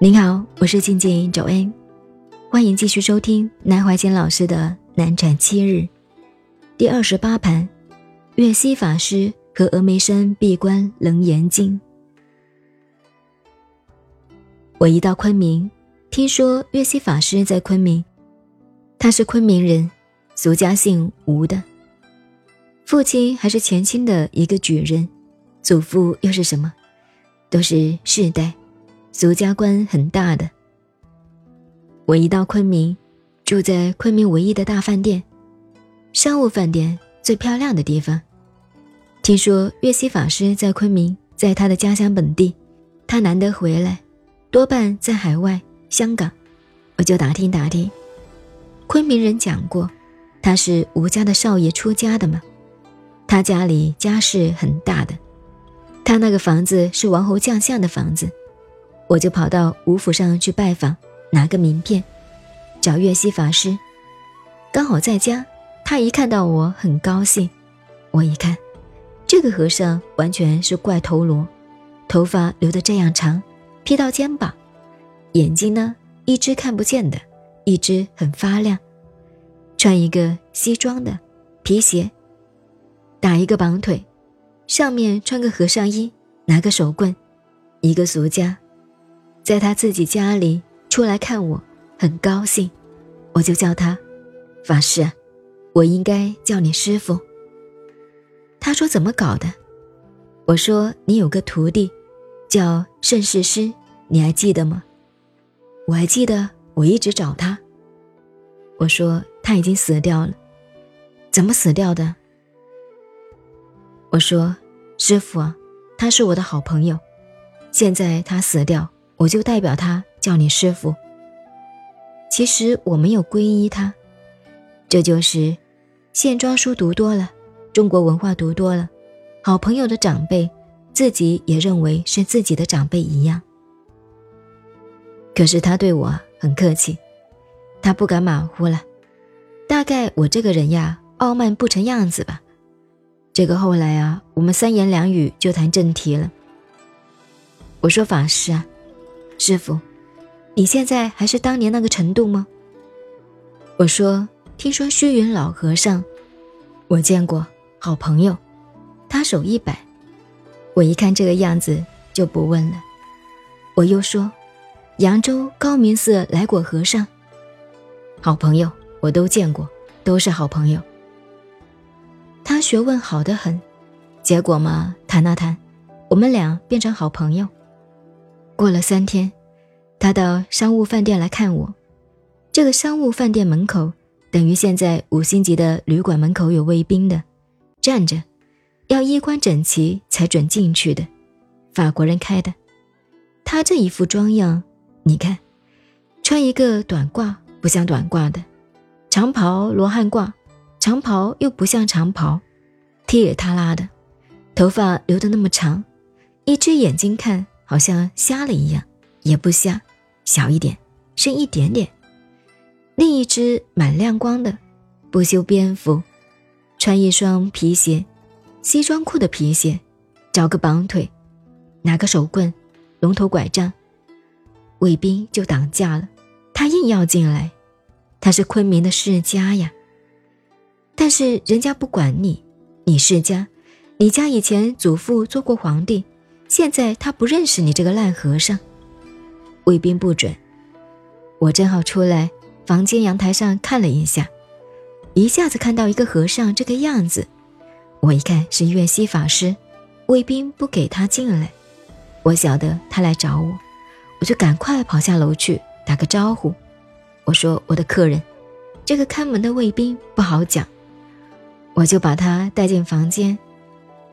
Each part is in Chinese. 您好，我是静静 Joanne， 欢迎继续收听南怀瑾老师的南禅七日第28盘月西法师和峨眉山闭关楞严经。我一到昆明，听说月西法师在昆明，他是昆明人，俗家姓吴的，父亲还是前清的一个举人，祖父又是什么，都是世代，俗家观很大的。我一到昆明，住在昆明唯一的大饭店，商务饭店，最漂亮的地方。听说月西法师在昆明，在他的家乡本地，他难得回来，多半在海外香港，我就打听打听。昆明人讲过，他是吴家的少爷出家的嘛，他家里家世很大的，他那个房子是王侯将相的房子。我就跑到吴府上去拜访，拿个名片找月西法师，刚好在家，他一看到我很高兴。我一看这个和尚完全是怪头罗，头发留得这样长，披到肩膀，眼睛呢一只看不见的，一只很发亮，穿一个西装的皮鞋，打一个绑腿，上面穿个和尚衣，拿个手棍，一个俗家，在他自己家里出来看我，很高兴。我就叫他法师啊，我应该叫你师父。他说怎么搞的？我说你有个徒弟叫盛世师，你还记得吗？我还记得，我一直找他。我说他已经死掉了。怎么死掉的？我说师父啊，他是我的好朋友，现在他死掉，我就代表他叫你师父。其实我没有皈依他，这就是线装书读多了，中国文化读多了，好朋友的长辈自己也认为是自己的长辈一样。可是他对我很客气，他不敢马虎了，大概我这个人呀，傲慢不成样子吧。这个后来啊，我们三言两语就谈正题了。我说法师啊，师父，你现在还是当年那个程度吗？我说听说虚云老和尚，我见过，好朋友，他手一摆。我一看这个样子就不问了。我又说扬州高明寺来果和尚，好朋友，我都见过，都是好朋友。他学问好得很，结果嘛，谈啊谈，我们俩变成好朋友。过了3天，他到商务饭店来看我。这个商务饭店门口，等于现在5星级的旅馆门口有卫兵的，站着，要衣冠整齐才准进去的，法国人开的。他这一副装样，你看，穿一个短褂，不像短褂的，长袍罗汉褂，长袍又不像长袍，踢里塌拉的，头发留得那么长，一只眼睛看好像瞎了一样，也不瞎，小一点，深一点点，另一只蛮亮光的，不修边幅，穿一双皮鞋，西装裤的皮鞋，找个绑腿，拿个手棍，龙头拐杖。卫兵就挡架了，他硬要进来，他是昆明的世家呀。但是人家不管你，你世家，你家以前祖父做过皇帝，现在他不认识你这个烂和尚。卫兵不准。我正好出来，房间阳台上看了一下，一下子看到一个和尚这个样子，我一看是月西法师，卫兵不给他进来，我晓得他来找我，我就赶快跑下楼去打个招呼。我说我的客人，这个看门的卫兵不好讲，我就把他带进房间，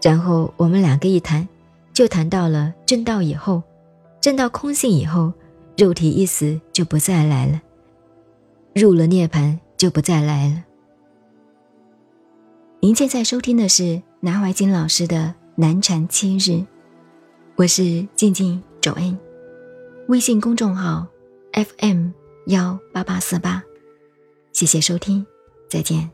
然后我们两个一谈，就谈到了正道以后，正道空性以后，肉体一死就不再来了，入了涅槃就不再来了。您现在收听的是南怀瑾老师的南禅七日，我是静静Joanne，微信公众号 FM18848， 谢谢收听，再见。